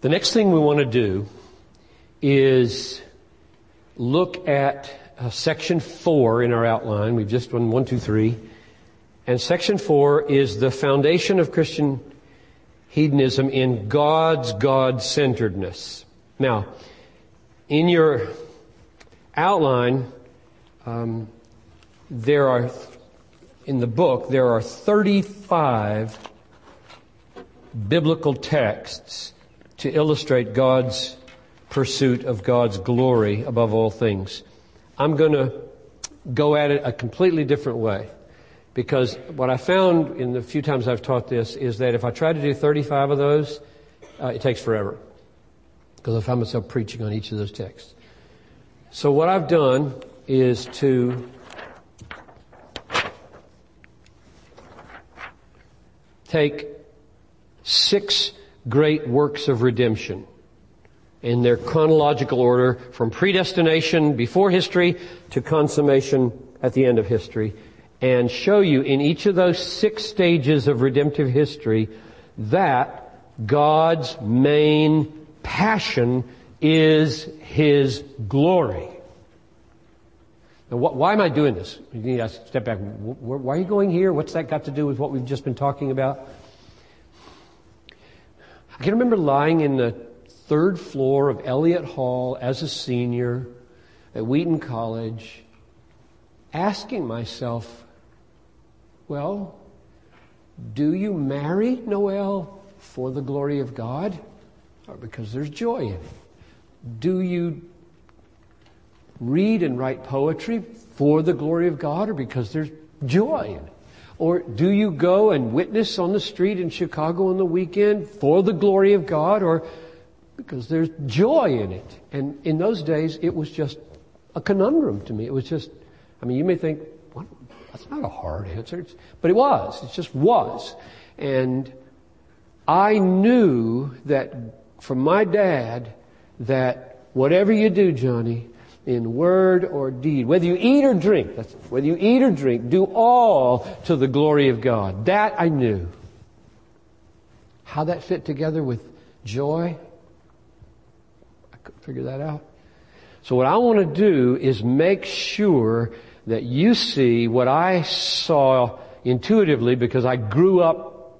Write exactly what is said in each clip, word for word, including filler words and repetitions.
The next thing we want to do is look at uh, section four in our outline. We've just done one, two, three. And section four is the foundation of Christian hedonism in God's God-centeredness. Now, in your outline, um, there are, in the book, there are thirty-five biblical texts to illustrate God's pursuit of God's glory above all things. I'm going to go at it a completely different way, because what I found in the few times I've taught this is that if I try to do thirty-five of those, uh, it takes forever, because I found myself preaching on each of those texts. So what I've done is to take six great works of redemption in their chronological order, from predestination before history to consummation at the end of history, and show you in each of those six stages of redemptive history that God's main passion is His glory. Now, wh- why am I doing this? You need to step back. Why are you going here? What's that got to do with what we've just been talking about? I can remember lying in the third floor of Elliott Hall as a senior at Wheaton College, asking myself, well, do you marry, Noelle, for the glory of God, or because there's joy in it? Do you read and write poetry for the glory of God, or because there's joy in it? Or do you go and witness on the street in Chicago on the weekend for the glory of God, or because there's joy in it? And in those days, it was just a conundrum to me. It was just, I mean, you may think, what? That's not a hard answer. It's, but it was. It just was. And I knew that from my dad that whatever you do, Johnny, in word or deed, whether you eat or drink, that's, whether you eat or drink, do all to the glory of God. That I knew. How that fit together with joy, I couldn't figure that out. So what I want to do is make sure that you see what I saw intuitively, because I grew up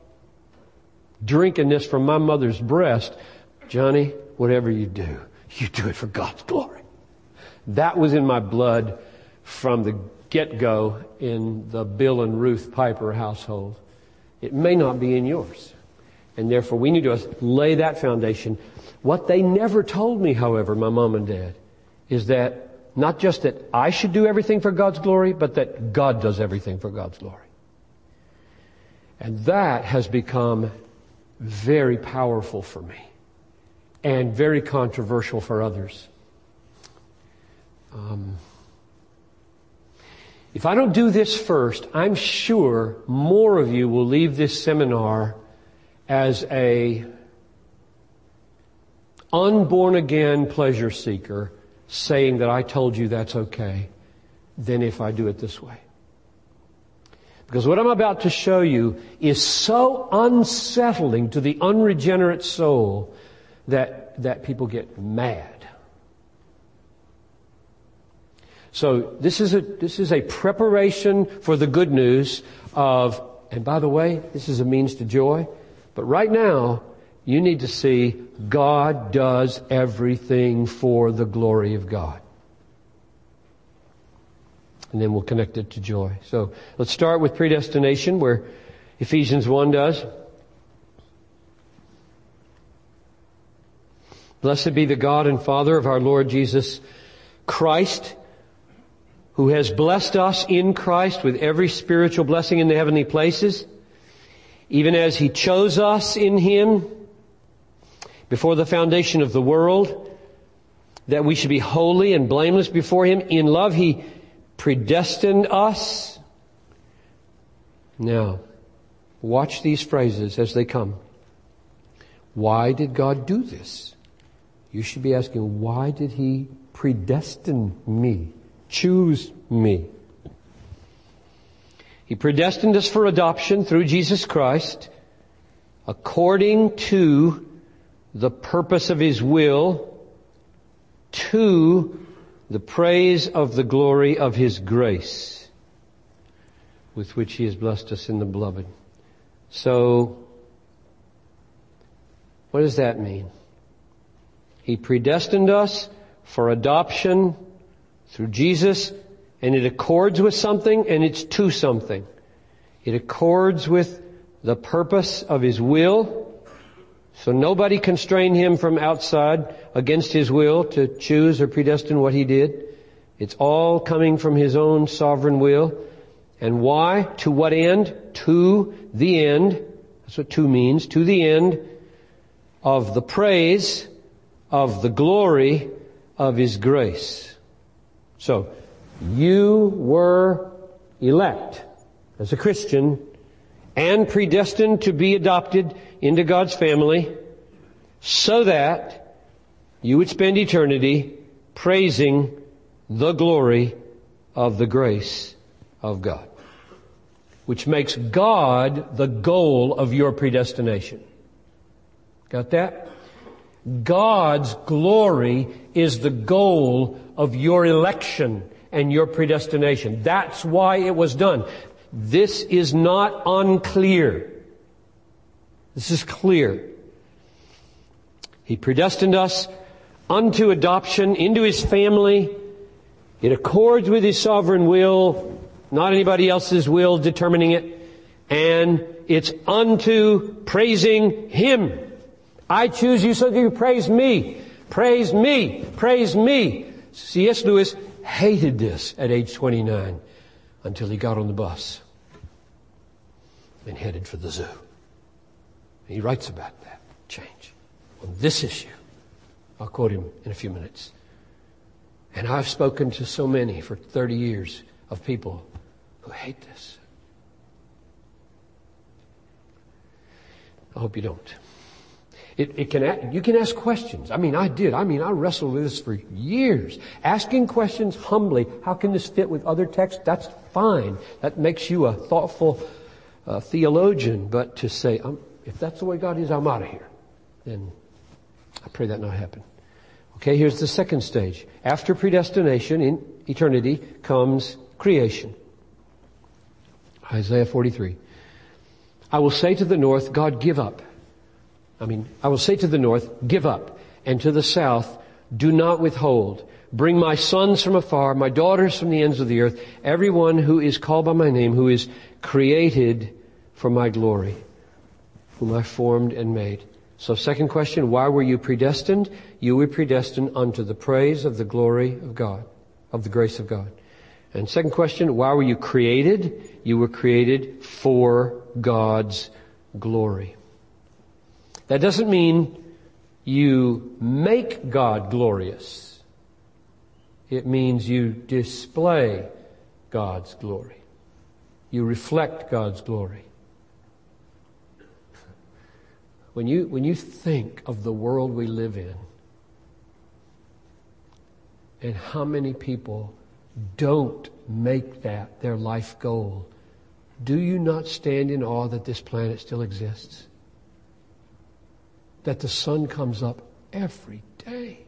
drinking this from my mother's breast. Johnny, whatever you do, you do it for God's glory. That was in my blood from the get-go in the Bill and Ruth Piper household. It may not be in yours. And therefore, we need to lay that foundation. What they never told me, however, my mom and dad, is that not just that I should do everything for God's glory, but that God does everything for God's glory. And that has become very powerful for me and very controversial for others. Um, if I don't do this first, I'm sure more of you will leave this seminar as a unborn-again pleasure seeker saying that I told you that's okay than if I do it this way. Because what I'm about to show you is so unsettling to the unregenerate soul that, that people get mad. So this is a this is a preparation for the good news of, and by the way, this is a means to joy. But right now, you need to see God does everything for the glory of God. And then we'll connect it to joy. So let's start with predestination, where Ephesians one does. Blessed be the God and Father of our Lord Jesus Christ, who has blessed us in Christ with every spiritual blessing in the heavenly places, even as He chose us in Him before the foundation of the world, that we should be holy and blameless before Him. In love He predestined us. Now, watch these phrases as they come. Why did God do this? You should be asking, why did He predestine me? Choose me. He predestined us for adoption through Jesus Christ according to the purpose of His will to the praise of the glory of His grace, with which He has blessed us in the beloved. So, what does that mean? He predestined us for adoption through Jesus, and it accords with something, and it's to something. It accords with the purpose of His will, so nobody constrained Him from outside against His will to choose or predestine what He did. It's all coming from His own sovereign will. And why? To what end? To the end. That's what to means. To the end of the praise of the glory of His grace. So, you were elect as a Christian and predestined to be adopted into God's family so that you would spend eternity praising the glory of the grace of God, which makes God the goal of your predestination. Got that? God's glory is the goal of your election and your predestination. That's why it was done. This is not unclear. This is clear. He predestined us unto adoption into His family. It accords with His sovereign will, not anybody else's will determining it. And it's unto praising Him. I choose you so that you praise me. Praise me. Praise me. C S Lewis hated this at age twenty-nine. Until he got on the bus and headed for the zoo. And he writes about that change on this issue. I'll quote him in a few minutes. And I've spoken to so many for thirty years of people who hate this. I hope you don't. It, it can, you can ask questions. I mean, I did. I mean, I wrestled with this for years. Asking questions humbly. How can this fit with other texts? That's fine. That makes you a thoughtful uh, theologian. But to say, I'm, if that's the way God is, I'm out of here. Then I pray that not happen. Okay, here's the second stage. After predestination in eternity comes creation. Isaiah forty-three. I will say to the north, God, give up. I mean, I will say to the north, give up, and to the south, do not withhold. Bring my sons from afar, my daughters from the ends of the earth, everyone who is called by my name, who is created for my glory, whom I formed and made. So second question, why were you predestined? You were predestined unto the praise of the glory of God, of the grace of God. And second question, why were you created? You were created for God's glory. That doesn't mean you make God glorious. It means you display God's glory. You reflect God's glory. When you, when you think of the world we live in and how many people don't make that their life goal, do you not stand in awe that this planet still exists? That the sun comes up every day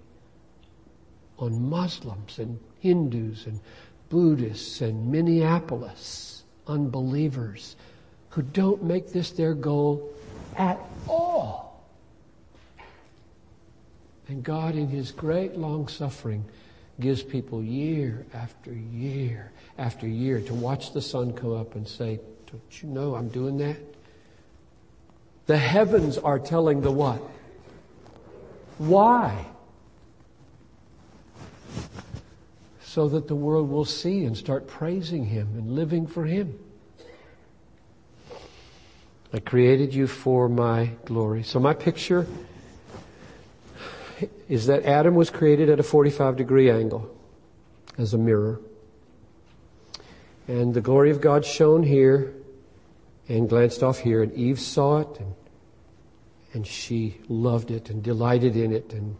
on Muslims and Hindus and Buddhists and Minneapolis unbelievers who don't make this their goal at all. And God in His great long suffering gives people year after year after year to watch the sun come up and say, don't you know I'm doing that? The heavens are telling the what? Why? So that the world will see and start praising Him and living for Him. I created you for my glory. So my picture is that Adam was created at a forty-five degree angle as a mirror. And the glory of God shone here and glanced off here, and Eve saw it, and And she loved it and delighted in it. And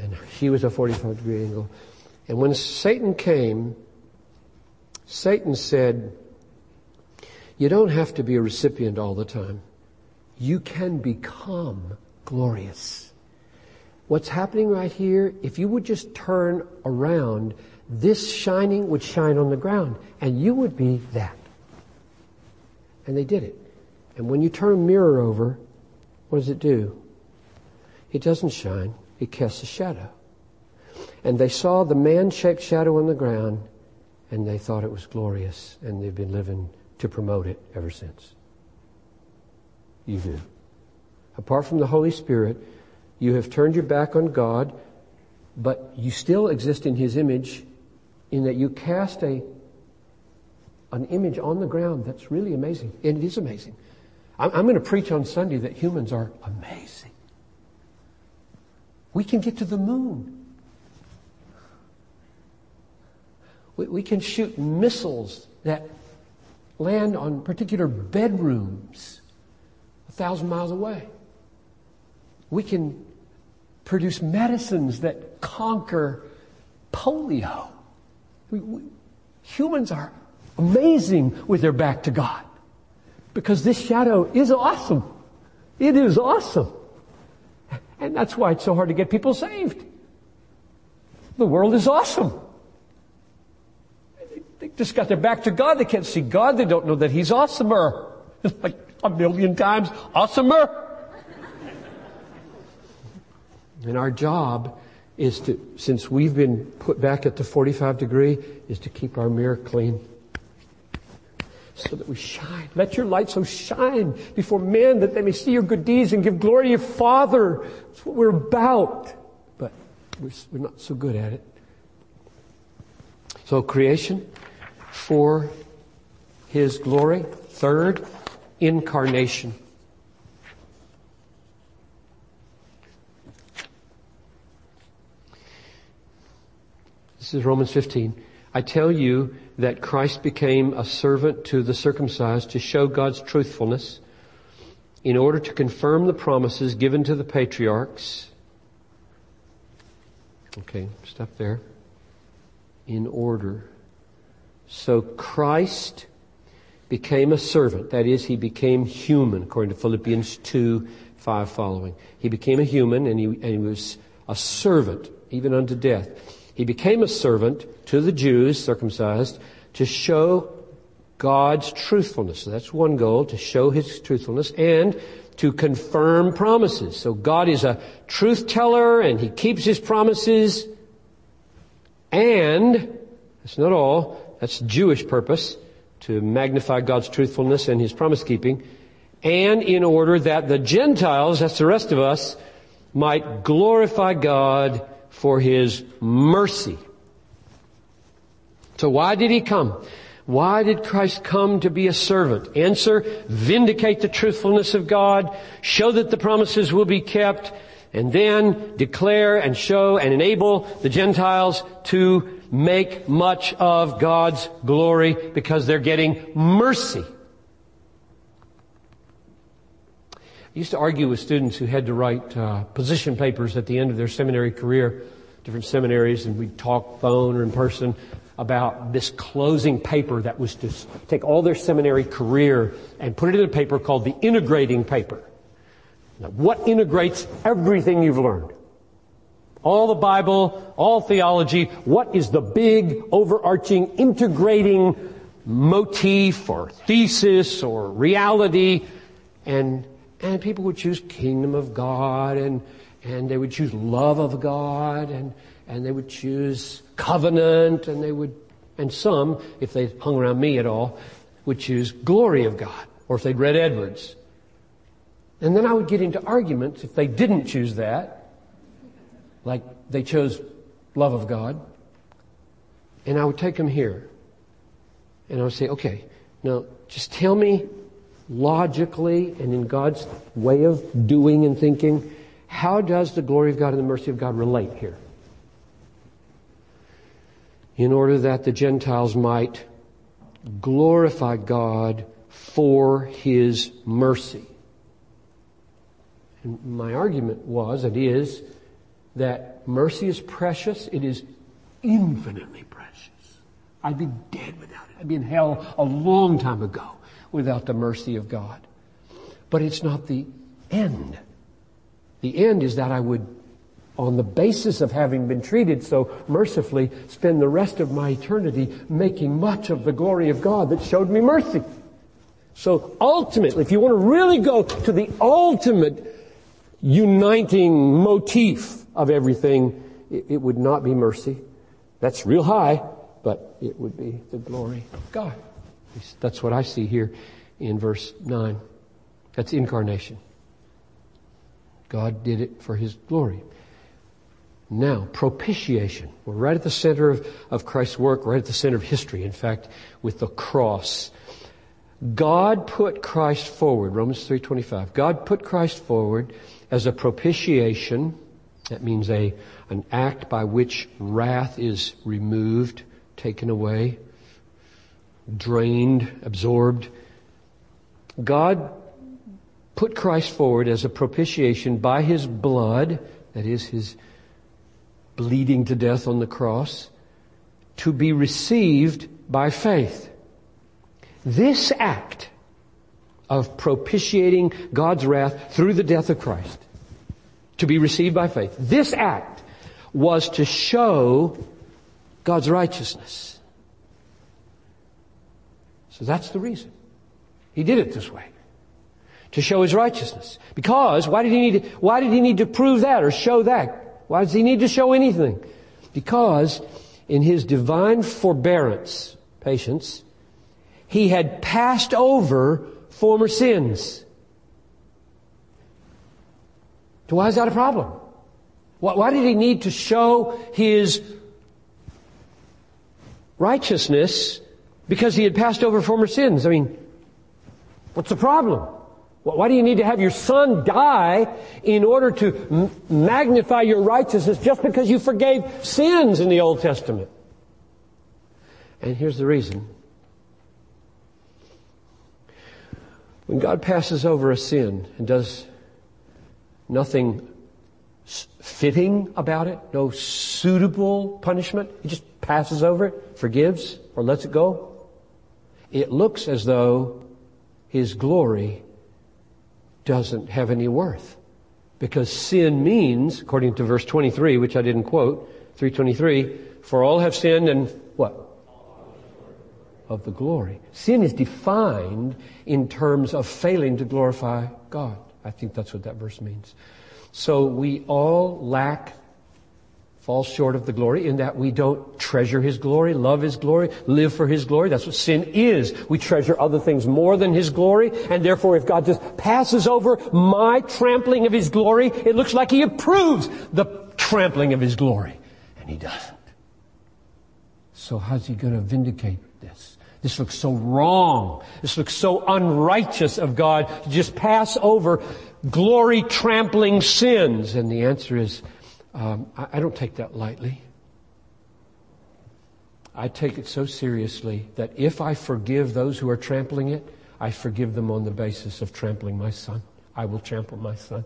and he was a forty-five degree angle. And when Satan came, Satan said, you don't have to be a recipient all the time. You can become glorious. what's happening right here, if you would just turn around, this shining would shine on the ground, and you would be that. And they did it. And when you turn a mirror over, what does it do? It doesn't shine. It casts a shadow. And they saw the man-shaped shadow on the ground, and they thought it was glorious, and they've been living to promote it ever since. You do. Apart from the Holy Spirit, you have turned your back on God, but you still exist in His image in that you cast a an image on the ground that's really amazing. And it is amazing. I'm, I'm going to preach on Sunday that humans are amazing. We can get to the moon. We, we can shoot missiles that land on particular bedrooms a thousand miles away. We can produce medicines that conquer polio. We, we, humans are amazing with their back to God, because this shadow is awesome. It is awesome. And that's why it's so hard to get people saved. The world is awesome. They just got their back to God. They can't see God. They don't know that He's awesomer. It's like a million times awesomer. And our job is to, since we've been put back at the forty-five degree, is to keep our mirror clean so that we shine. Let your light so shine before men that they may see your good deeds and give glory to your Father. That's what we're about. But we're, we're not so good at it. So creation for His glory. Third, incarnation. This is Romans fifteen. I tell you that Christ became a servant to the circumcised to show God's truthfulness in order to confirm the promises given to the patriarchs. Okay, stop there. In order. So Christ became a servant. That is, He became human, according to Philippians two, five following. He became a human, and he, and he was a servant, even unto death. He became a servant to the Jews, circumcised, to show God's truthfulness. So that's one goal, to show His truthfulness and to confirm promises. So God is a truth teller, and He keeps His promises. And that's not all. That's Jewish purpose, to magnify God's truthfulness and His promise keeping. And in order that the Gentiles, that's the rest of us, might glorify God for His mercy. So why did He come? Why did Christ come to be a servant? Answer, vindicate the truthfulness of God, show that the promises will be kept, and then declare and show and enable the Gentiles to make much of God's glory because they're getting mercy. I used to argue with students who had to write uh, position papers at the end of their seminary career, different seminaries, and we'd talk phone or in person about this closing paper that was to take all their seminary career and put it in a paper called the integrating paper. Now, what integrates everything you've learned? All the Bible, all theology, what is the big overarching integrating motif or thesis or reality? And And people would choose kingdom of God, and and they would choose love of God, and and they would choose covenant, and they would, and some, if they hung around me at all, would choose glory of God, or if they'd read Edwards. And then I would get into arguments if they didn't choose that, like they chose love of God. And I would take them here, and I would say, okay, now just tell me, logically and in God's way of doing and thinking, how does the glory of God and the mercy of God relate here? In order that the Gentiles might glorify God for His mercy. And my argument was, and is, that mercy is precious. It is infinitely precious. I'd be dead without it. I'd be in hell a long time ago without the mercy of God. But it's not the end. The end is that I would on the basis of having been treated so mercifully, spend the rest of my eternity making much of the glory of God that showed me mercy. So ultimately, if you want to really go to the ultimate uniting motif of everything, it, it would not be mercy. That's real high, but it would be the glory of God. That's what I see here in verse nine. That's incarnation. God did it for His glory. Now, propitiation. We're right at the center of, of Christ's work, right at the center of history, in fact, with the cross. God put Christ forward, Romans three twenty-five. God put Christ forward as a propitiation. That means a an act by which wrath is removed, taken away, drained, absorbed. God put Christ forward as a propitiation by His blood, that is His bleeding to death on the cross, to be received by faith. This act of propitiating God's wrath through the death of Christ, to be received by faith, this act was to show God's righteousness. So that's the reason. He did it this way. To show His righteousness. Because, why did He need to, why did He need to prove that or show that? Why does He need to show anything? Because in His divine forbearance, patience, He had passed over former sins. So why is that a problem? Why, why did He need to show His righteousness? Because He had passed over former sins. I mean, what's the problem? Why do you need to have your Son die in order to m- magnify your righteousness just because you forgave sins in the Old Testament? And here's the reason. When God passes over a sin and does nothing fitting about it, no suitable punishment, He just passes over it, forgives, or lets it go, it looks as though His glory doesn't have any worth. Because sin means, according to verse twenty-three, which I didn't quote, three twenty-three, for all have sinned and what? Of the glory. Sin is defined in terms of failing to glorify God. I think that's what that verse means. So we all lack, fall short of the glory in that we don't treasure His glory, love His glory, live for His glory. That's what sin is. We treasure other things more than His glory, and therefore if God just passes over my trampling of His glory, it looks like He approves the trampling of His glory. And He doesn't. So how's He going to vindicate this? This looks so wrong. This looks so unrighteous of God to just pass over glory trampling sins. And the answer is, um, I, I don't take that lightly. I take it so seriously that if I forgive those who are trampling it, I forgive them on the basis of trampling my Son. I will trample my Son.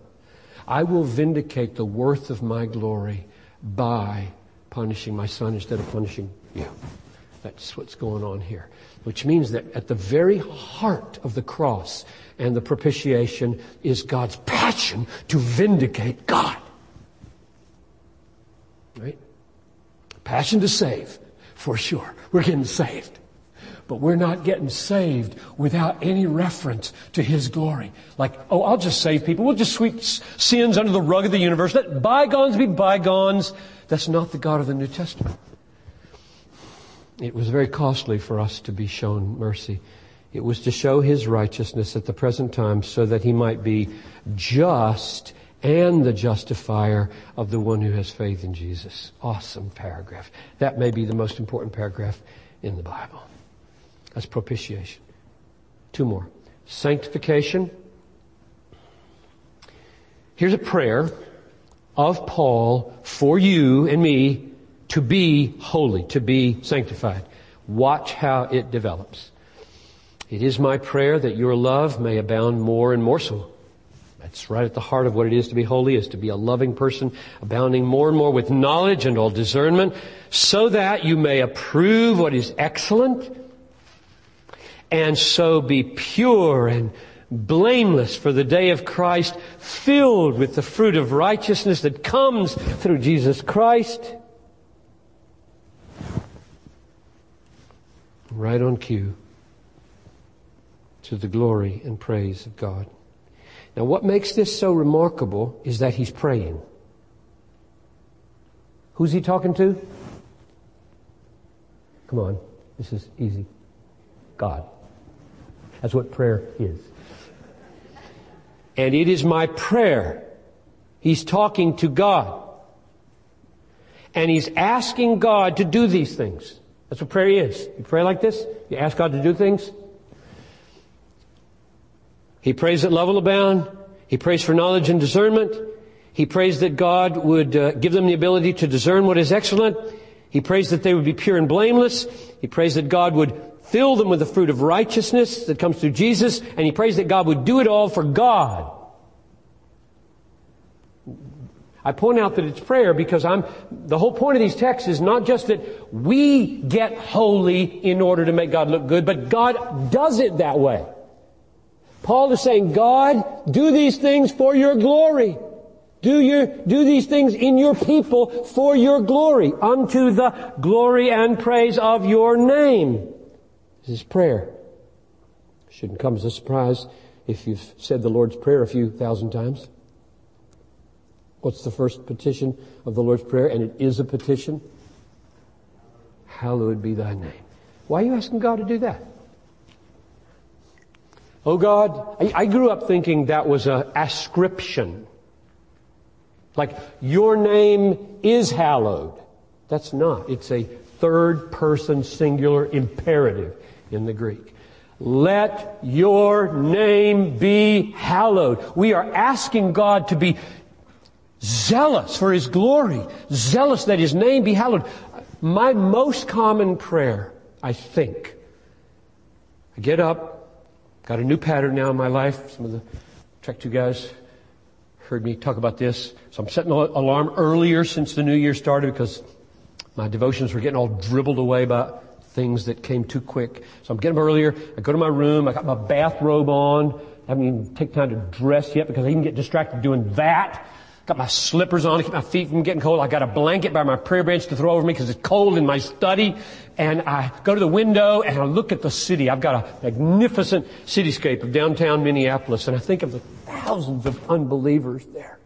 I will vindicate the worth of my glory by punishing my Son instead of punishing you. That's what's going on here. Which means that at the very heart of the cross and the propitiation is God's passion to vindicate God. Right? Passion to save, for sure. We're getting saved. But we're not getting saved without any reference to His glory. Like, oh, I'll just save people. We'll just sweep sins under the rug of the universe. Let bygones be bygones. That's not the God of the New Testament. It was very costly for us to be shown mercy. It was to show His righteousness at the present time so that He might be just and the justifier of the one who has faith in Jesus. Awesome paragraph. That may be the most important paragraph in the Bible. That's propitiation. Two more. Sanctification. Here's a prayer of Paul for you and me. To be holy, to be sanctified. Watch how it develops. It is my prayer that your love may abound more and more so. That's right at the heart of what it is to be holy, is to be a loving person, abounding more and more with knowledge and all discernment, so that you may approve what is excellent, and so be pure and blameless for the day of Christ, filled with the fruit of righteousness that comes through Jesus Christ. Right on cue, to the glory and praise of God. Now, what makes this so remarkable is that he's praying. Who's he talking to? Come on, this is easy. God. That's what prayer is. And it is my prayer. He's talking to God. And he's asking God to do these things. That's what prayer is. You pray like this, you ask God to do things. He prays that love will abound. He prays for knowledge and discernment. He prays that God would uh, give them the ability to discern what is excellent. He prays that they would be pure and blameless. He prays that God would fill them with the fruit of righteousness that comes through Jesus. And he prays that God would do it all for God. I point out that it's prayer because I'm, the whole point of these texts is not just that we get holy in order to make God look good, but God does it that way. Paul is saying, God, do these things for your glory. Do your, do these things in your people for your glory, unto the glory and praise of your name. This is prayer. Shouldn't come as a surprise if you've said the Lord's Prayer a few thousand times. What's the first petition of the Lord's Prayer? And it is a petition. Hallowed be thy name. Why are you asking God to do that? Oh God, I, I grew up thinking that was an ascription. Like, your name is hallowed. That's not. It's a third-person singular imperative in the Greek. Let your name be hallowed. We are asking God to be zealous for His glory. Zealous that His name be hallowed. My most common prayer, I think. I get up. Got a new pattern now in my life. Some of the Trek two guys heard me talk about this. So I'm setting an alarm earlier since the new year started because my devotions were getting all dribbled away by things that came too quick. So I'm getting them earlier. I go to my room. I got my bathrobe on. I haven't even taken time to dress yet because I even get distracted doing that. Got my slippers on to keep my feet from getting cold. I got a blanket by my prayer bench to throw over me because it's cold in my study. And I go to the window and I look at the city. I've got a magnificent cityscape of downtown Minneapolis. And I think of the thousands of unbelievers there.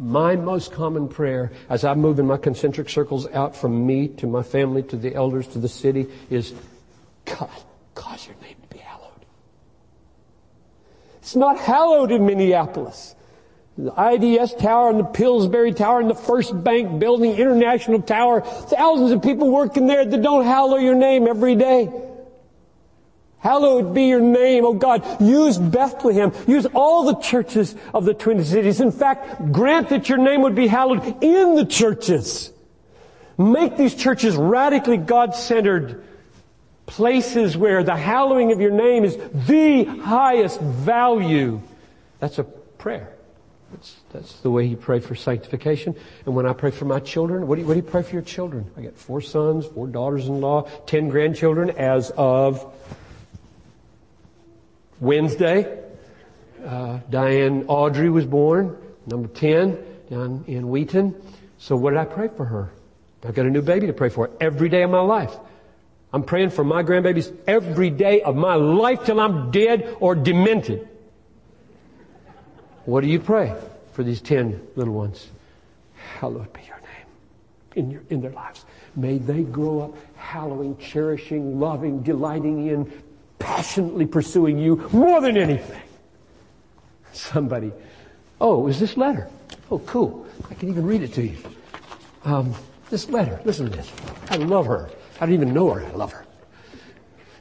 My most common prayer as I move in my concentric circles out from me to my family, to the elders, to the city is, God, cause your name to be hallowed. It's not hallowed in Minneapolis. The I D S Tower and the Pillsbury Tower and the First Bank Building, International Tower. Thousands of people working there that don't hallow your name every day. Hallowed be your name, oh God. Use Bethlehem. Use all the churches of the Twin Cities. In fact, grant that your name would be hallowed in the churches. Make these churches radically God-centered places where the hallowing of your name is the highest value. That's a prayer. That's, that's the way he prayed for sanctification. And when I pray for my children, what do you, what do you pray for your children? I got four sons, four daughters-in-law, ten grandchildren as of Wednesday. Uh, Diane Audrey was born, number ten, down in Wheaton. So what did I pray for her? I've got a new baby to pray for every day of my life. I'm praying for my grandbabies every day of my life till I'm dead or demented. What do you pray for these ten little ones? Hallowed be your name in your, in their lives. May they grow up hallowing, cherishing, loving, delighting in, passionately pursuing you more than anything. Somebody, oh, is this letter? Oh, cool. I can even read it to you. Um, this letter, listen to this. I love her. I don't even know her. I love her.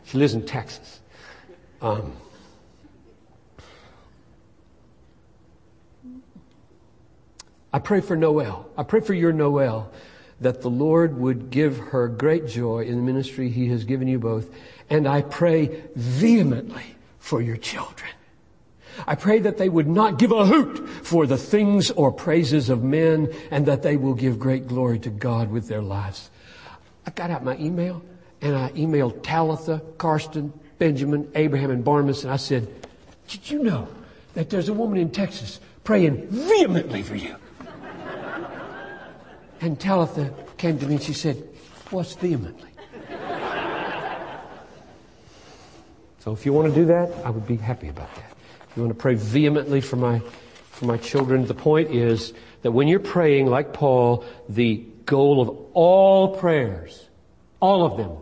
She lives in Texas. Um... I pray for Noelle. I pray for your Noelle that the Lord would give her great joy in the ministry He has given you both. And I pray vehemently for your children. I pray that they would not give a hoot for the things or praises of men and that they will give great glory to God with their lives. I got out my email and I emailed Talitha, Karsten, Benjamin, Abraham, and Barnabas, and I said, did you know that there's a woman in Texas praying vehemently for you? And Talitha came to me and she said, what's vehemently? So if you want to do that, I would be happy about that. If you want to pray vehemently for my for my children, the point is that when you're praying, like Paul, the goal of all prayers, all of them,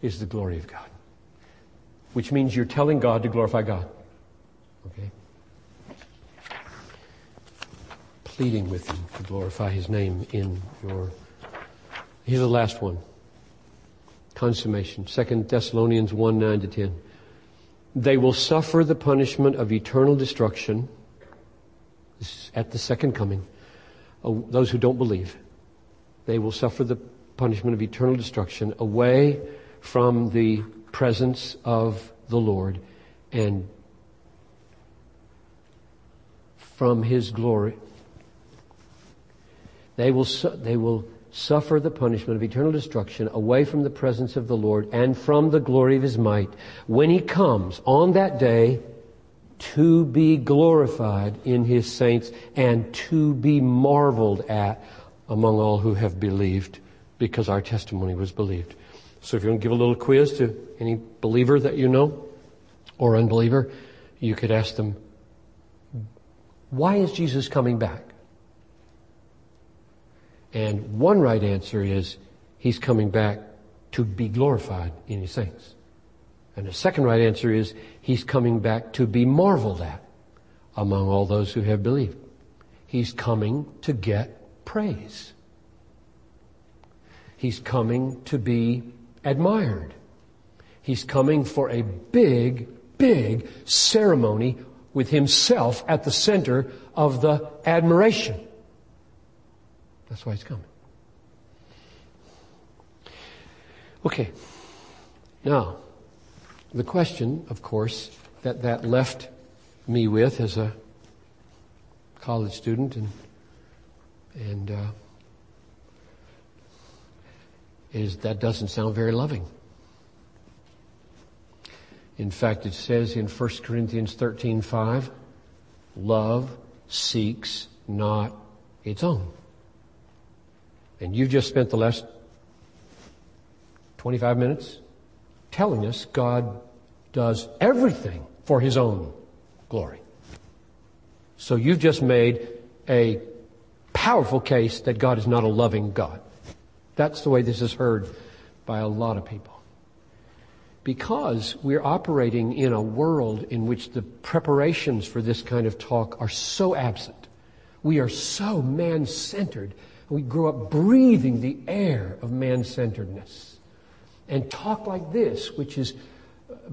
is the glory of God. Which means you're telling God to glorify God. Okay? Pleading with Him to glorify His name in your... Here's the last one. Consummation. Second Thessalonians one, nine to ten. They will suffer the punishment of eternal destruction at the second coming. Oh, those who don't believe. They will suffer the punishment of eternal destruction away from the presence of the Lord and from His glory. They will, su- they will suffer the punishment of eternal destruction away from the presence of the Lord and from the glory of His might when He comes on that day to be glorified in His saints and to be marveled at among all who have believed, because our testimony was believed. So if you want to give a little quiz to any believer that you know or unbeliever, you could ask them, why is Jesus coming back? And one right answer is, He's coming back to be glorified in His saints. And the second right answer is, He's coming back to be marveled at among all those who have believed. He's coming to get praise. He's coming to be admired. He's coming for a big, big ceremony with Himself at the center of the admiration. That's why He's coming. Okay. Now, the question, of course, that that left me with as a college student and and uh, is that doesn't sound very loving. In fact, it says in First Corinthians thirteen five, love seeks not its own. And you've just spent the last twenty-five minutes telling us God does everything for His own glory. So you've just made a powerful case that God is not a loving God. That's the way this is heard by a lot of people. Because we're operating in a world in which the preparations for this kind of talk are so absent. We are so man-centered. We grow up breathing the air of man-centeredness. And talk like this, which is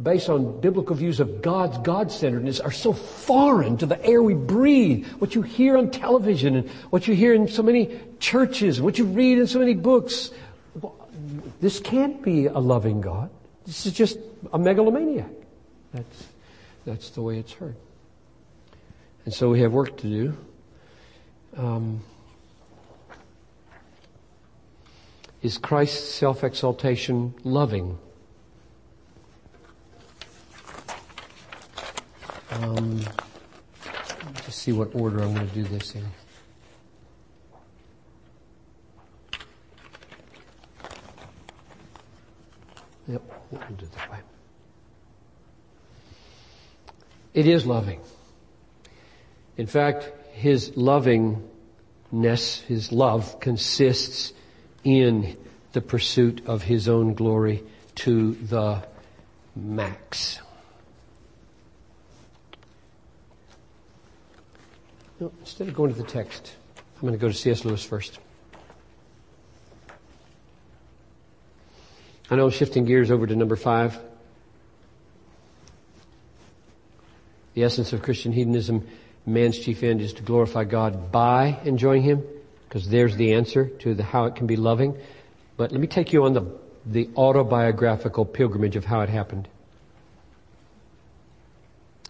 based on biblical views of God's God-centeredness, are so foreign to the air we breathe. What you hear on television and what you hear in so many churches, what you read in so many books. This can't be a loving God. This is just a megalomaniac. That's, that's the way it's heard. And so we have work to do. Um... Is Christ's self-exaltation loving? Um, let me just see what order I'm going to do this in. Yep, we'll do it that way. It is loving. In fact, His lovingness, His love, consists in the pursuit of His own glory to the max. No, instead of going to the text, I'm going to go to C S Lewis first. I know I'm shifting gears over to number five. The essence of Christian hedonism, man's chief end, is to glorify God by enjoying Him. Because there's the answer to the how it can be loving. But let me take you on the, the autobiographical pilgrimage of how it happened.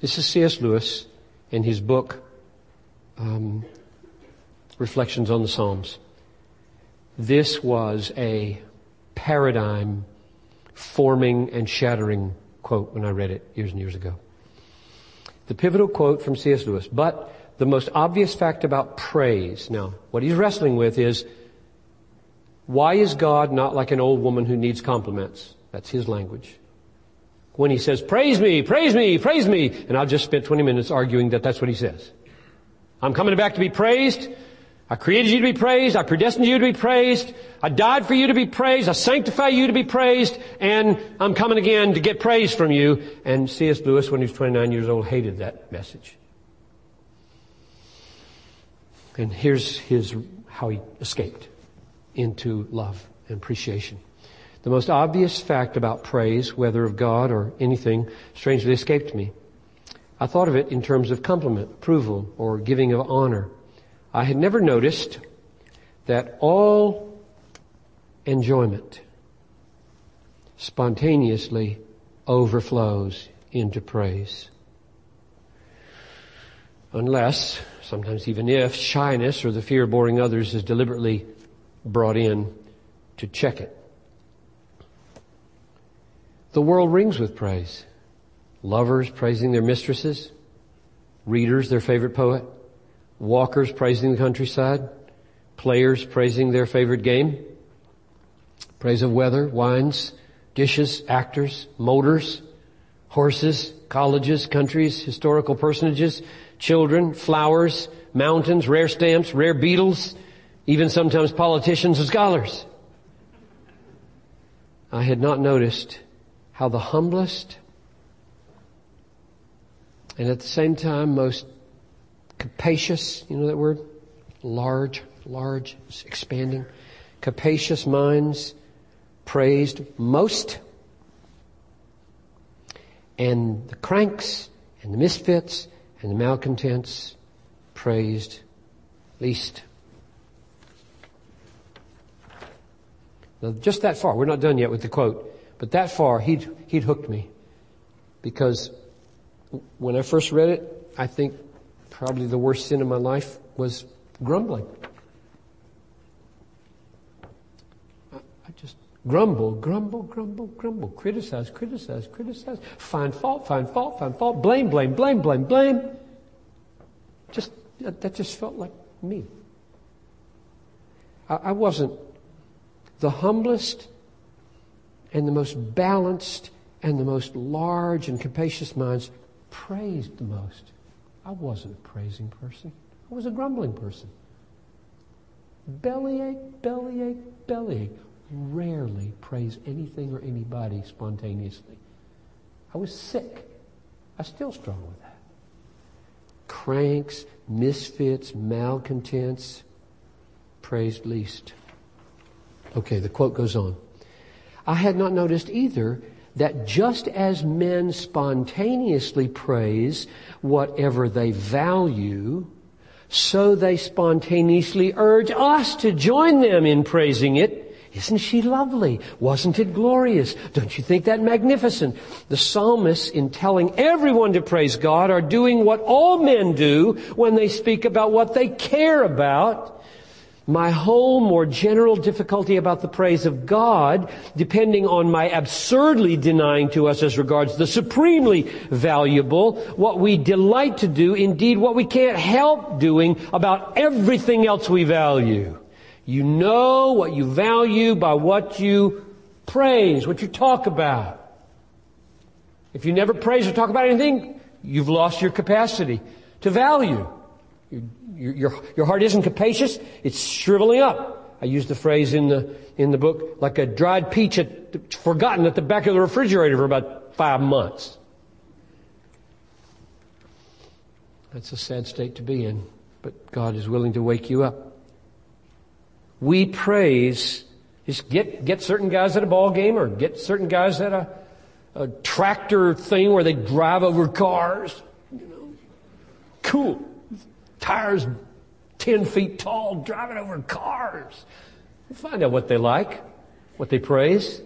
This is C S Lewis in his book, um, Reflections on the Psalms. This was a paradigm forming and shattering quote when I read it years and years ago. The pivotal quote from C S. Lewis. But the most obvious fact about praise, now, what he's wrestling with is, why is God not like an old woman who needs compliments? That's his language. When he says, praise me, praise me, praise me, and I'll just spend twenty minutes arguing that that's what he says. I'm coming back to be praised. I created you to be praised. I predestined you to be praised. I died for you to be praised. I sanctify you to be praised. And I'm coming again to get praise from you. And C S. Lewis, when he was twenty-nine years old, hated that message. And here's his how he escaped into love and appreciation. The most obvious fact about praise, whether of God or anything, strangely escaped me. I thought of it in terms of compliment, approval, or giving of honor. I had never noticed that all enjoyment spontaneously overflows into praise. Unless, sometimes even if, shyness or the fear of boring others is deliberately brought in to check it. The world rings with praise. Lovers praising their mistresses, readers their favorite poet, walkers praising the countryside, players praising their favorite game, praise of weather, wines, dishes, actors, motors, horses, colleges, countries, historical personages, children, flowers, mountains, rare stamps, rare beetles, even sometimes politicians and scholars. I had not noticed how the humblest and at the same time most capacious, you know that word? Large, large, expanding. Capacious minds praised most. And the cranks and the misfits and the malcontents praised least. Now, just that far, we're not done yet with the quote, but that far, he'd, he'd hooked me. Because when I first read it, I think probably the worst sin of my life was grumbling. I, I just grumble, grumble, grumble, grumble, criticize, criticize, criticize, find fault, find fault, find fault, blame, blame, blame, blame, blame. Just, that just felt like me. I, I wasn't the humblest and the most balanced and the most large and capacious minds praised the most. I wasn't a praising person. I was a grumbling person. Bellyache, bellyache, bellyache. Rarely praise anything or anybody spontaneously. I was sick. I still struggle with that. Cranks, misfits, malcontents, praised least. Okay, the quote goes on. I had not noticed either that just as men spontaneously praise whatever they value, so they spontaneously urge us to join them in praising it. Isn't she lovely? Wasn't it glorious? Don't you think that magnificent? The psalmists, in telling everyone to praise God, are doing what all men do when they speak about what they care about. My whole more general difficulty about the praise of God, depending on my absurdly denying to us as regards the supremely valuable, what we delight to do, indeed what we can't help doing about everything else we value. You know what you value by what you praise, what you talk about. If you never praise or talk about anything, you've lost your capacity to value. You Your, your heart isn't capacious, it's shriveling up. I use the phrase in the in the book, like a dried peach at, forgotten at the back of the refrigerator for about five months. That's a sad state to be in, but God is willing to wake you up. We praise, just get, get certain guys at a ball game or get certain guys at a, a tractor thing where they drive over cars. You know, cool. Tires ten feet tall, driving over cars. Find out what they like, what they praise.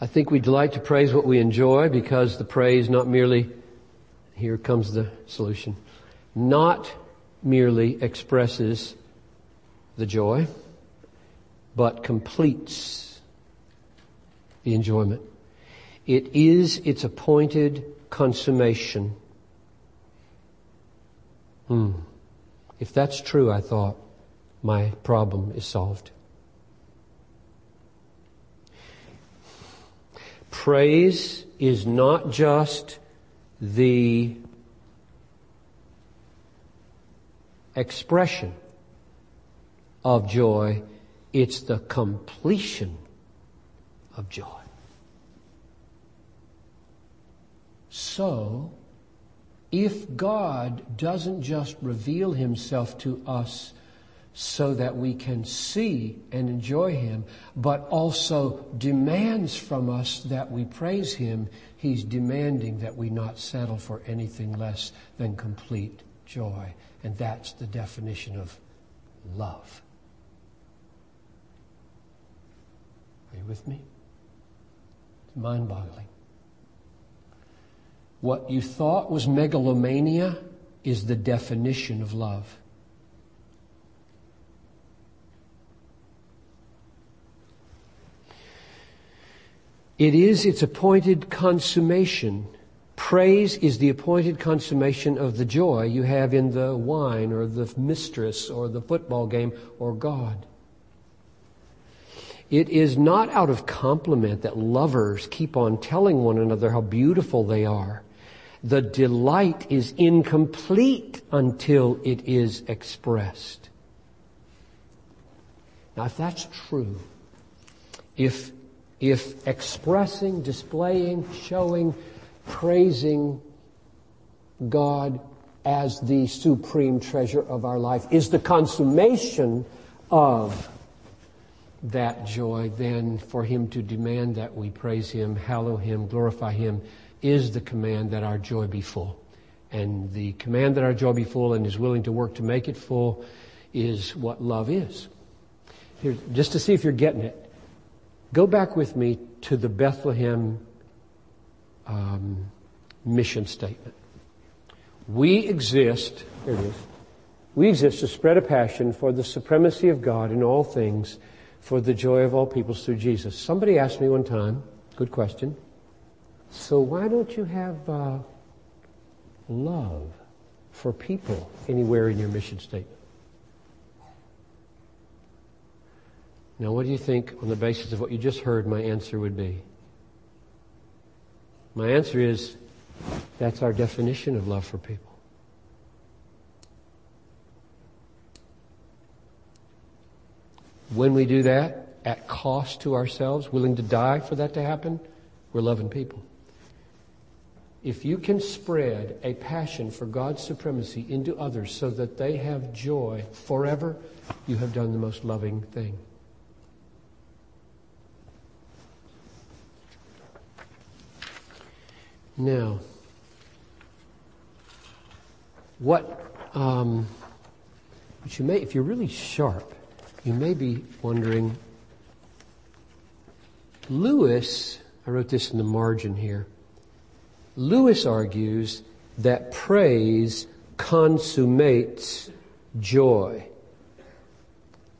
I think we delight to praise what we enjoy because the praise not merely, here comes the solution, not merely expresses the joy, but completes the enjoyment. It is its appointed consummation. Hmm. If that's true, I thought, my problem is solved. Praise is not just the expression of joy, it's the completion of joy. So, if God doesn't just reveal himself to us so that we can see and enjoy him, but also demands from us that we praise him, he's demanding that we not settle for anything less than complete joy. And that's the definition of love. Are you with me? It's mind-boggling. What you thought was megalomania is the definition of love. It is its appointed consummation. Praise is the appointed consummation of the joy you have in the wine or the mistress or the football game or God. It is not out of compliment that lovers keep on telling one another how beautiful they are. The delight is incomplete until it is expressed. Now, if that's true, if If expressing, displaying, showing, praising God as the supreme treasure of our life is the consummation of that joy, then for him to demand that we praise him, hallow him, glorify him, is the command that our joy be full. And the command that our joy be full and is willing to work to make it full is what love is. Here, just to see if you're getting it, go back with me to the Bethlehem um, mission statement. We exist, there it is, we exist to spread a passion for the supremacy of God in all things, for the joy of all peoples through Jesus. Somebody asked me one time, good question, so why don't you have uh, love for people anywhere in your mission statement? Now, what do you think, on the basis of what you just heard, my answer would be? My answer is, that's our definition of love for people. When we do that, at cost to ourselves, willing to die for that to happen, we're loving people. If you can spread a passion for God's supremacy into others so that they have joy forever, you have done the most loving thing. Now, what, um, what you may, if you're really sharp, you may be wondering, Lewis, I wrote this in the margin here, Lewis argues that praise consummates joy.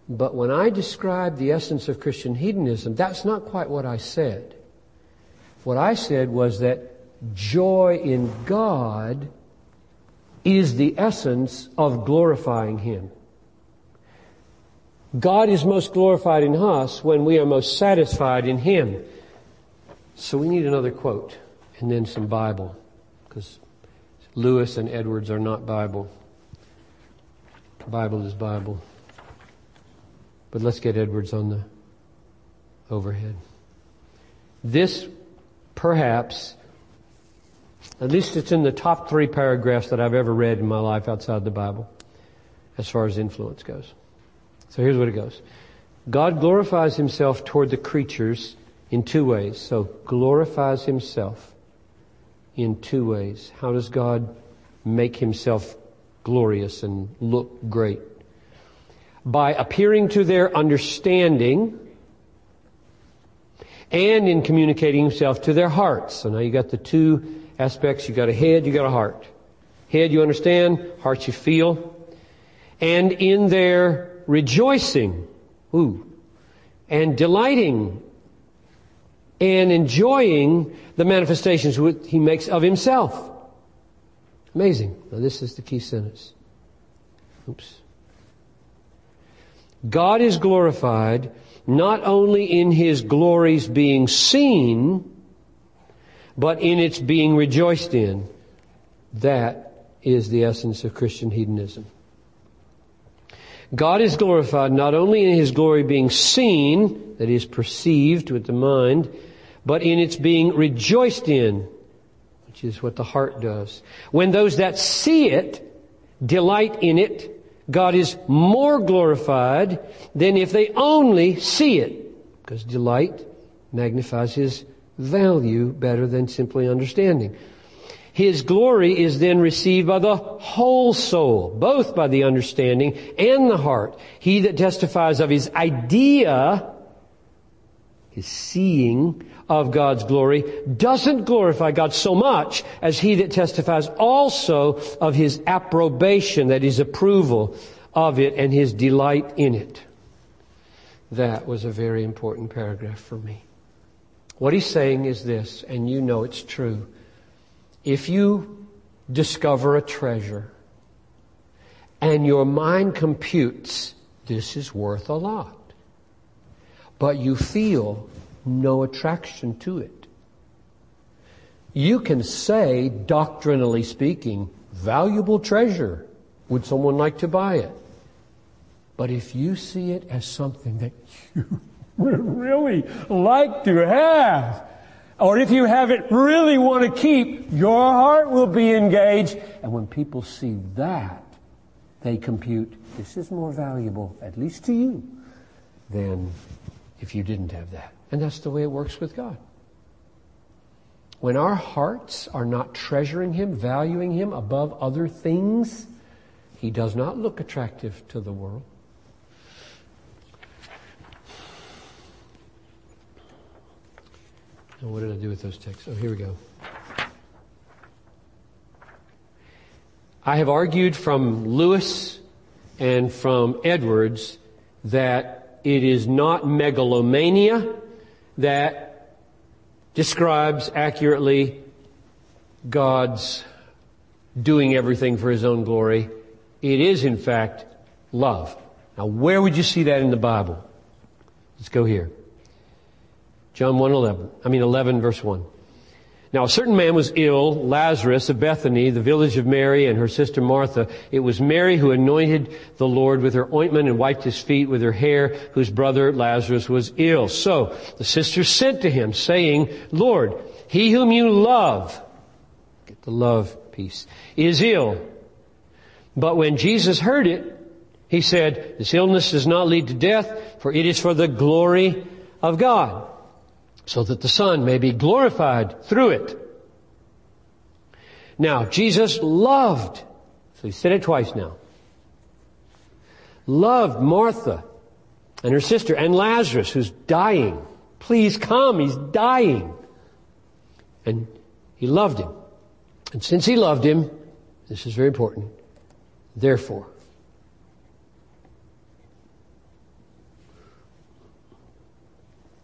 But when I described the essence of Christian hedonism, that's not quite what I said. What I said was that joy in God is the essence of glorifying him. God is most glorified in us when we are most satisfied in him. So we need another quote and then some Bible, because Lewis and Edwards are not Bible. Bible is Bible. But let's get Edwards on the overhead. This, perhaps, at least it's in the top three paragraphs that I've ever read in my life outside the Bible, as far as influence goes. So here's what it goes. God glorifies himself toward the creatures in two ways. So glorifies himself in two ways. How does God make himself glorious and look great? By appearing to their understanding and in communicating himself to their hearts. So now you got the two aspects. You got a head, you got a heart. Head you understand, heart you feel. And in their rejoicing, ooh, and delighting and enjoying the manifestations which he makes of himself. Amazing. Now this is the key sentence. Oops. God is glorified not only in his glories being seen, but in its being rejoiced in. That is the essence of Christian hedonism. God is glorified not only in his glory being seen, that is perceived with the mind, but in its being rejoiced in, which is what the heart does. When those that see it delight in it, God is more glorified than if they only see it, because delight magnifies his value better than simply understanding. His glory is then received by the whole soul, both by the understanding and the heart. He that testifies of his idea, his seeing of God's glory, doesn't glorify God so much as he that testifies also of his approbation, that is approval of it and his delight in it. That was a very important paragraph for me. What he's saying is this, and you know it's true. If you discover a treasure and your mind computes, this is worth a lot, but you feel no attraction to it, you can say, doctrinally speaking, valuable treasure, would someone like to buy it? But if you see it as something that you would really like to have, or if you have it really want to keep, your heart will be engaged. And when people see that, they compute, this is more valuable, at least to you, than if you didn't have that. And that's the way it works with God. When our hearts are not treasuring him, valuing him above other things, he does not look attractive to the world. And what did I do with those texts? Oh, here we go. I have argued from Lewis and from Edwards that it is not megalomania that describes accurately God's doing everything for his own glory. It is, in fact, love. Now, where would you see that in the Bible? Let's go here. John one eleven, I mean eleven verse one. Now a certain man was ill, Lazarus of Bethany, the village of Mary and her sister Martha. It was Mary who anointed the Lord with her ointment and wiped his feet with her hair, whose brother Lazarus was ill. So the sisters sent to him, saying, Lord, he whom you love, get the love piece, is ill. But when Jesus heard it, he said, this illness does not lead to death, for it is for the glory of God, so that the Son may be glorified through it. Now, Jesus loved, so he said it twice now, loved Martha and her sister and Lazarus, who's dying. Please come, he's dying. And he loved him. And since he loved him, this is very important, therefore.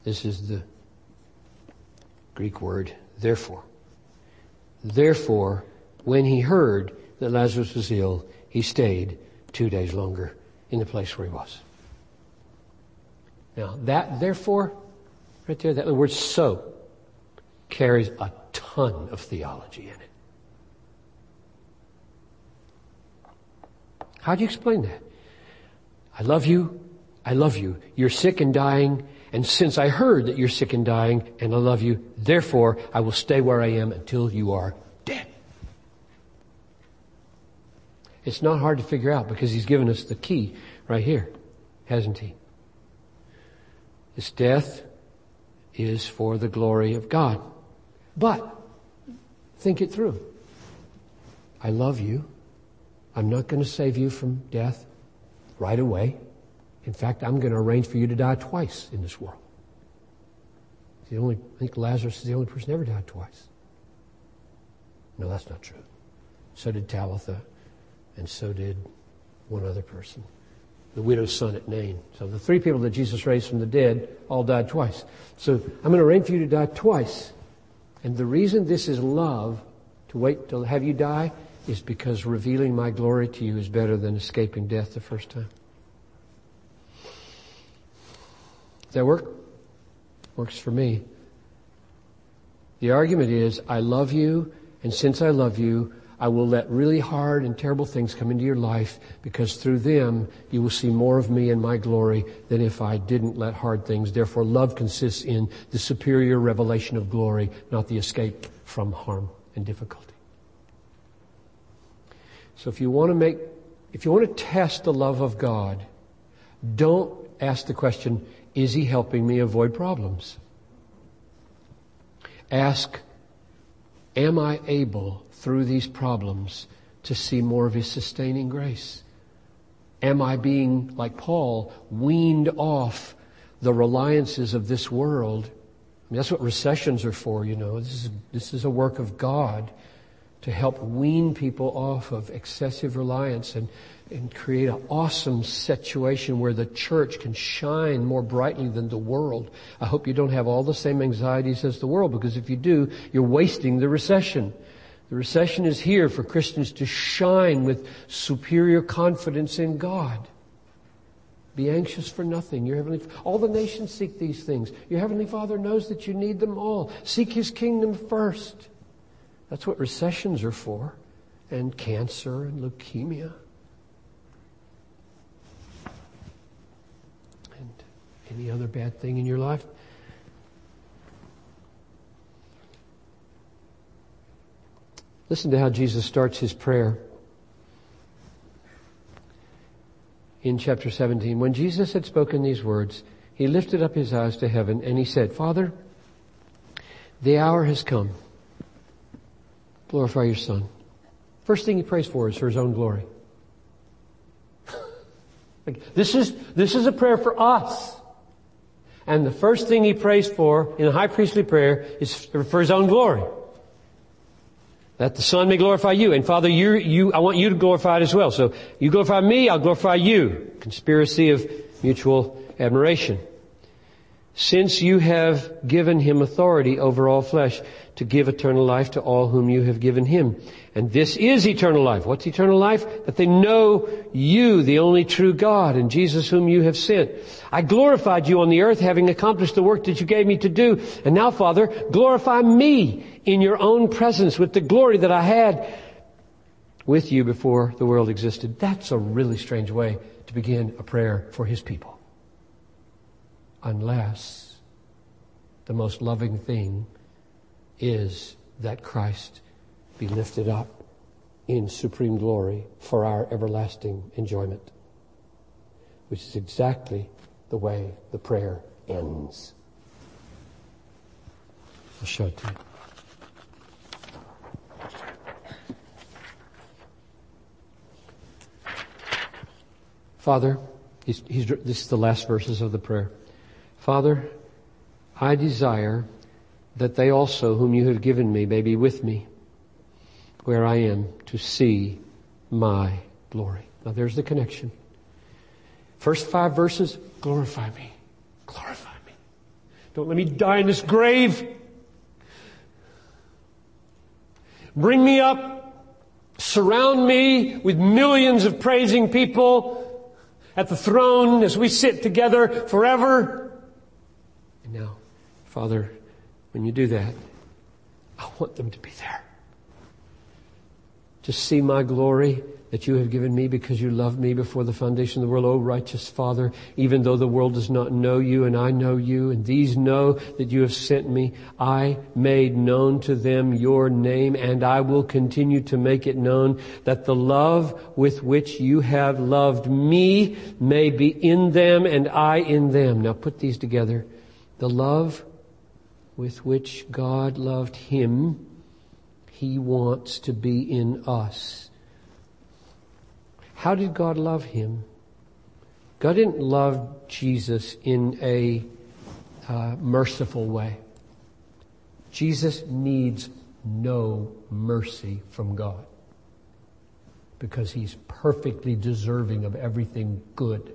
This is the Greek word, therefore. Therefore, when he heard that Lazarus was ill, he stayed two days longer in the place where he was. Now, that therefore, right there, that word so, carries a ton of theology in it. How do you explain that? I love you, I love you. You're sick and dying, and since I heard that you're sick and dying, and I love you, therefore I will stay where I am until you are dead. It's not hard to figure out because he's given us the key right here, hasn't he? This death is for the glory of God. But think it through. I love you. I'm not going to save you from death right away. In fact, I'm going to arrange for you to die twice in this world. The only, I think Lazarus is the only person who ever died twice. No, that's not true. So did Talitha, and so did one other person. the widow's son at Nain. So the three people that Jesus raised from the dead all died twice. So I'm going to arrange for you to die twice. And the reason this is love, to wait till have you die, is because revealing my glory to you is better than escaping death the first time. Does that work? Works for me. The argument is, I love you, and since I love you, I will let really hard and terrible things come into your life, because through them you will see more of me and my glory than if I didn't let hard things. Therefore, love consists in the superior revelation of glory, not the escape from harm and difficulty. So if you want to make, if you want to test the love of God, don't ask the question, is he helping me avoid problems? Ask, am I able through these problems to see more of his sustaining grace? Am I being, like Paul, weaned off the reliances of this world? I mean, that's what recessions are for, you know. This is, this is a work of God to help wean people off of excessive reliance and, and create an awesome situation where the church can shine more brightly than the world. I hope you don't have all the same anxieties as the world, because if you do, you're wasting the recession. The recession is here for Christians to shine with superior confidence in God. Be anxious for nothing. Your heavenly, all the nations seek these things. Your heavenly Father knows that you need them all. Seek his kingdom first. That's what recessions are for, and cancer and leukemia. And any other bad thing in your life. Listen to how Jesus starts his prayer. In chapter seventeen, when Jesus had spoken these words, he lifted up his eyes to heaven and he said, Father, the hour has come. Glorify your Son. First thing he prays for is for his own glory. like, this is, this is a prayer for us. And the first thing he prays for in a high priestly prayer is for his own glory. That the Son may glorify you. And Father, you, you, I want you to glorify it as well. So you glorify me, I'll glorify you. Conspiracy of mutual admiration. Since you have given him authority over all flesh to give eternal life to all whom you have given him. And this is eternal life. What's eternal life? That they know you, the only true God, and Jesus whom you have sent. I glorified you on the earth, having accomplished the work that you gave me to do. And now, Father, glorify me in your own presence with the glory that I had with you before the world existed. That's a really strange way to begin a prayer for his people. Unless the most loving thing is that Christ be lifted up in supreme glory for our everlasting enjoyment, which is exactly the way the prayer ends. I'll show it to you. Father, he's, he's, this is the last verses of the prayer. Father, I desire that they also whom you have given me may be with me where I am to see my glory. Now there's the connection. First five verses, glorify me. Glorify me. Don't let me die in this grave. Bring me up. Surround me with millions of praising people at the throne as we sit together forever. And now, Father, when you do that, I want them to be there. To see my glory that you have given me because you loved me before the foundation of the world. O righteous Father, even though the world does not know you and I know you and these know that you have sent me, I made known to them your name, and I will continue to make it known that the love with which you have loved me may be in them and I in them. Now put these together. The love with which God loved him, he wants to be in us. How did God love him? God didn't love Jesus in a uh, merciful way. Jesus needs no mercy from God because he's perfectly deserving of everything good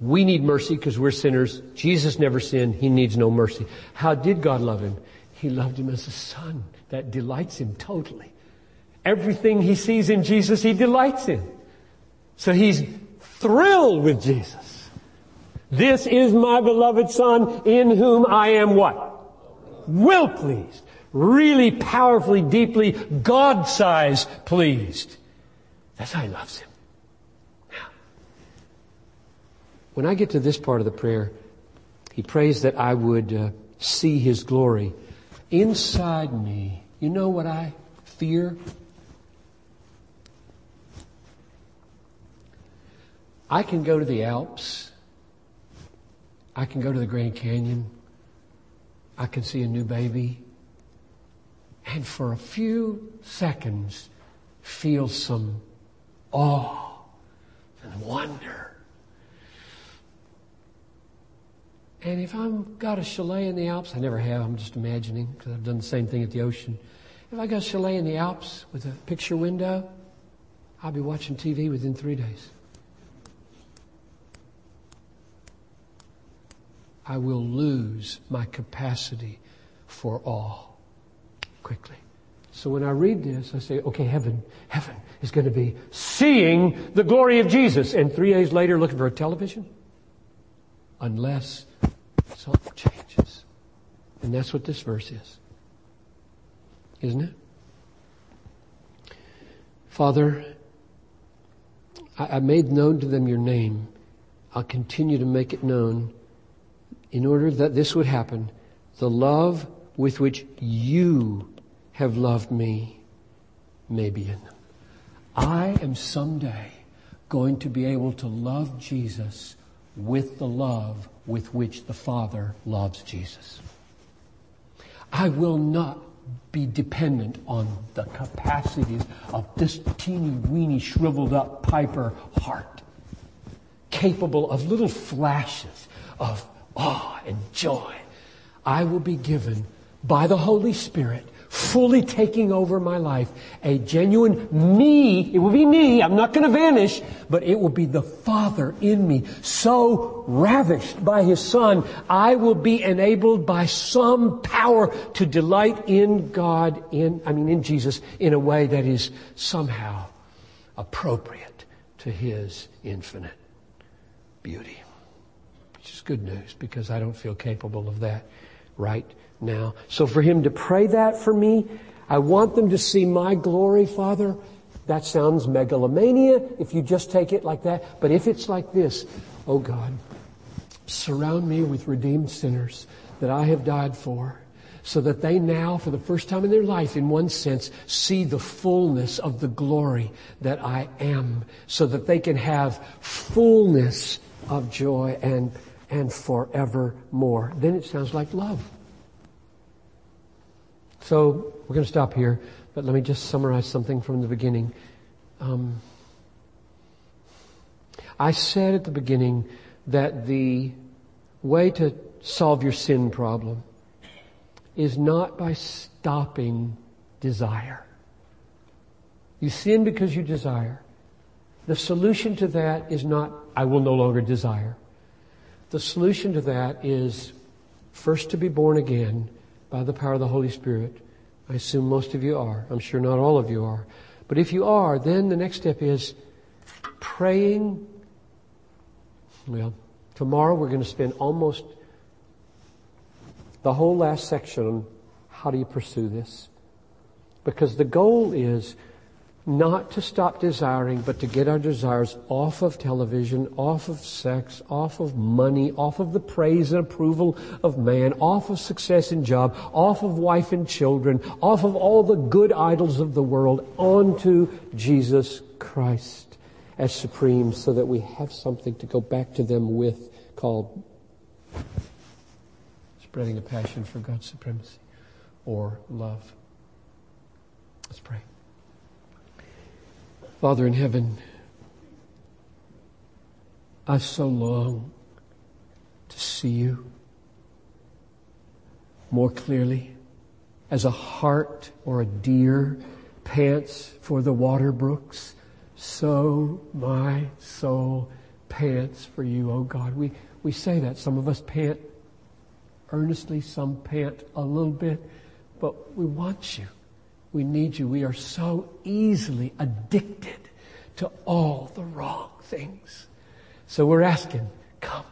We need mercy because we're sinners. Jesus never sinned. He needs no mercy. How did God love him? He loved him as a son. That delights him totally. Everything he sees in Jesus, he delights in. So he's thrilled with Jesus. This is my beloved son in whom I am what? Well pleased. Really powerfully, deeply, God-sized pleased. That's how he loves him. Now, when I get to this part of the prayer, he prays that I would uh, see his glory. Inside me, you know what I fear? I can go to the Alps. I can go to the Grand Canyon. I can see a new baby. And for a few seconds, feel some awe and wonder. And if I've got a chalet in the Alps, I never have, I'm just imagining, because I've done the same thing at the ocean. If I got a chalet in the Alps with a picture window, I'll be watching T V within three days. I will lose my capacity for awe quickly. So when I read this, I say, okay, heaven, heaven is going to be seeing the glory of Jesus. And three days later, looking for a television. Unless something changes. And that's what this verse is. Isn't it? Father, I, I made known to them your name. I'll continue to make it known in order that this would happen. The love with which you have loved me may be in them. I am someday going to be able to love Jesus with the love with which the Father loves Jesus. I will not be dependent on the capacities of this teeny weeny shriveled up piper heart, capable of little flashes of awe and joy. I will be given by the Holy Spirit, fully taking over my life, a genuine me. It will be me. I'm not going to vanish, but it will be the Father in me. So ravished by his Son, I will be enabled by some power to delight in God, in, I mean in Jesus, in a way that is somehow appropriate to his infinite beauty. Which is good news, because I don't feel capable of that right now. So for him to pray that for me, I want them to see my glory, Father. That sounds megalomania if you just take it like that. But if it's like this, oh God, surround me with redeemed sinners that I have died for, so that they now, for the first time in their life, in one sense, see the fullness of the glory that I am, so that they can have fullness of joy and and forevermore. Then it sounds like love. So we're going to stop here, but let me just summarize something from the beginning. Um, I said at the beginning that the way to solve your sin problem is not by stopping desire. You sin because you desire. The solution to that is not, I will no longer desire. The solution to that is first to be born again by the power of the Holy Spirit. I assume most of you are. I'm sure not all of you are. But if you are, then the next step is praying. Well, tomorrow we're going to spend almost the whole last section on how do you pursue this. Because the goal is not to stop desiring, but to get our desires off of television, off of sex, off of money, off of the praise and approval of man, off of success and job, off of wife and children, off of all the good idols of the world, onto Jesus Christ as supreme, so that we have something to go back to them with, called spreading a passion for God's supremacy or love. Let's pray. Father in heaven, I so long to see you more clearly, as a hart or a deer pants for the water brooks, so my soul pants for you, oh God. We we say that. Some of us pant earnestly, some pant a little bit, but we want you. We need you. We are so easily addicted to all the wrong things. So we're asking, come.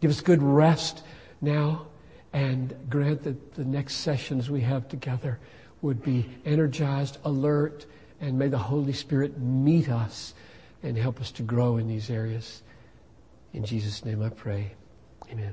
Give us good rest now, and grant that the next sessions we have together would be energized, alert, and may the Holy Spirit meet us and help us to grow in these areas. In Jesus' name I pray. Amen.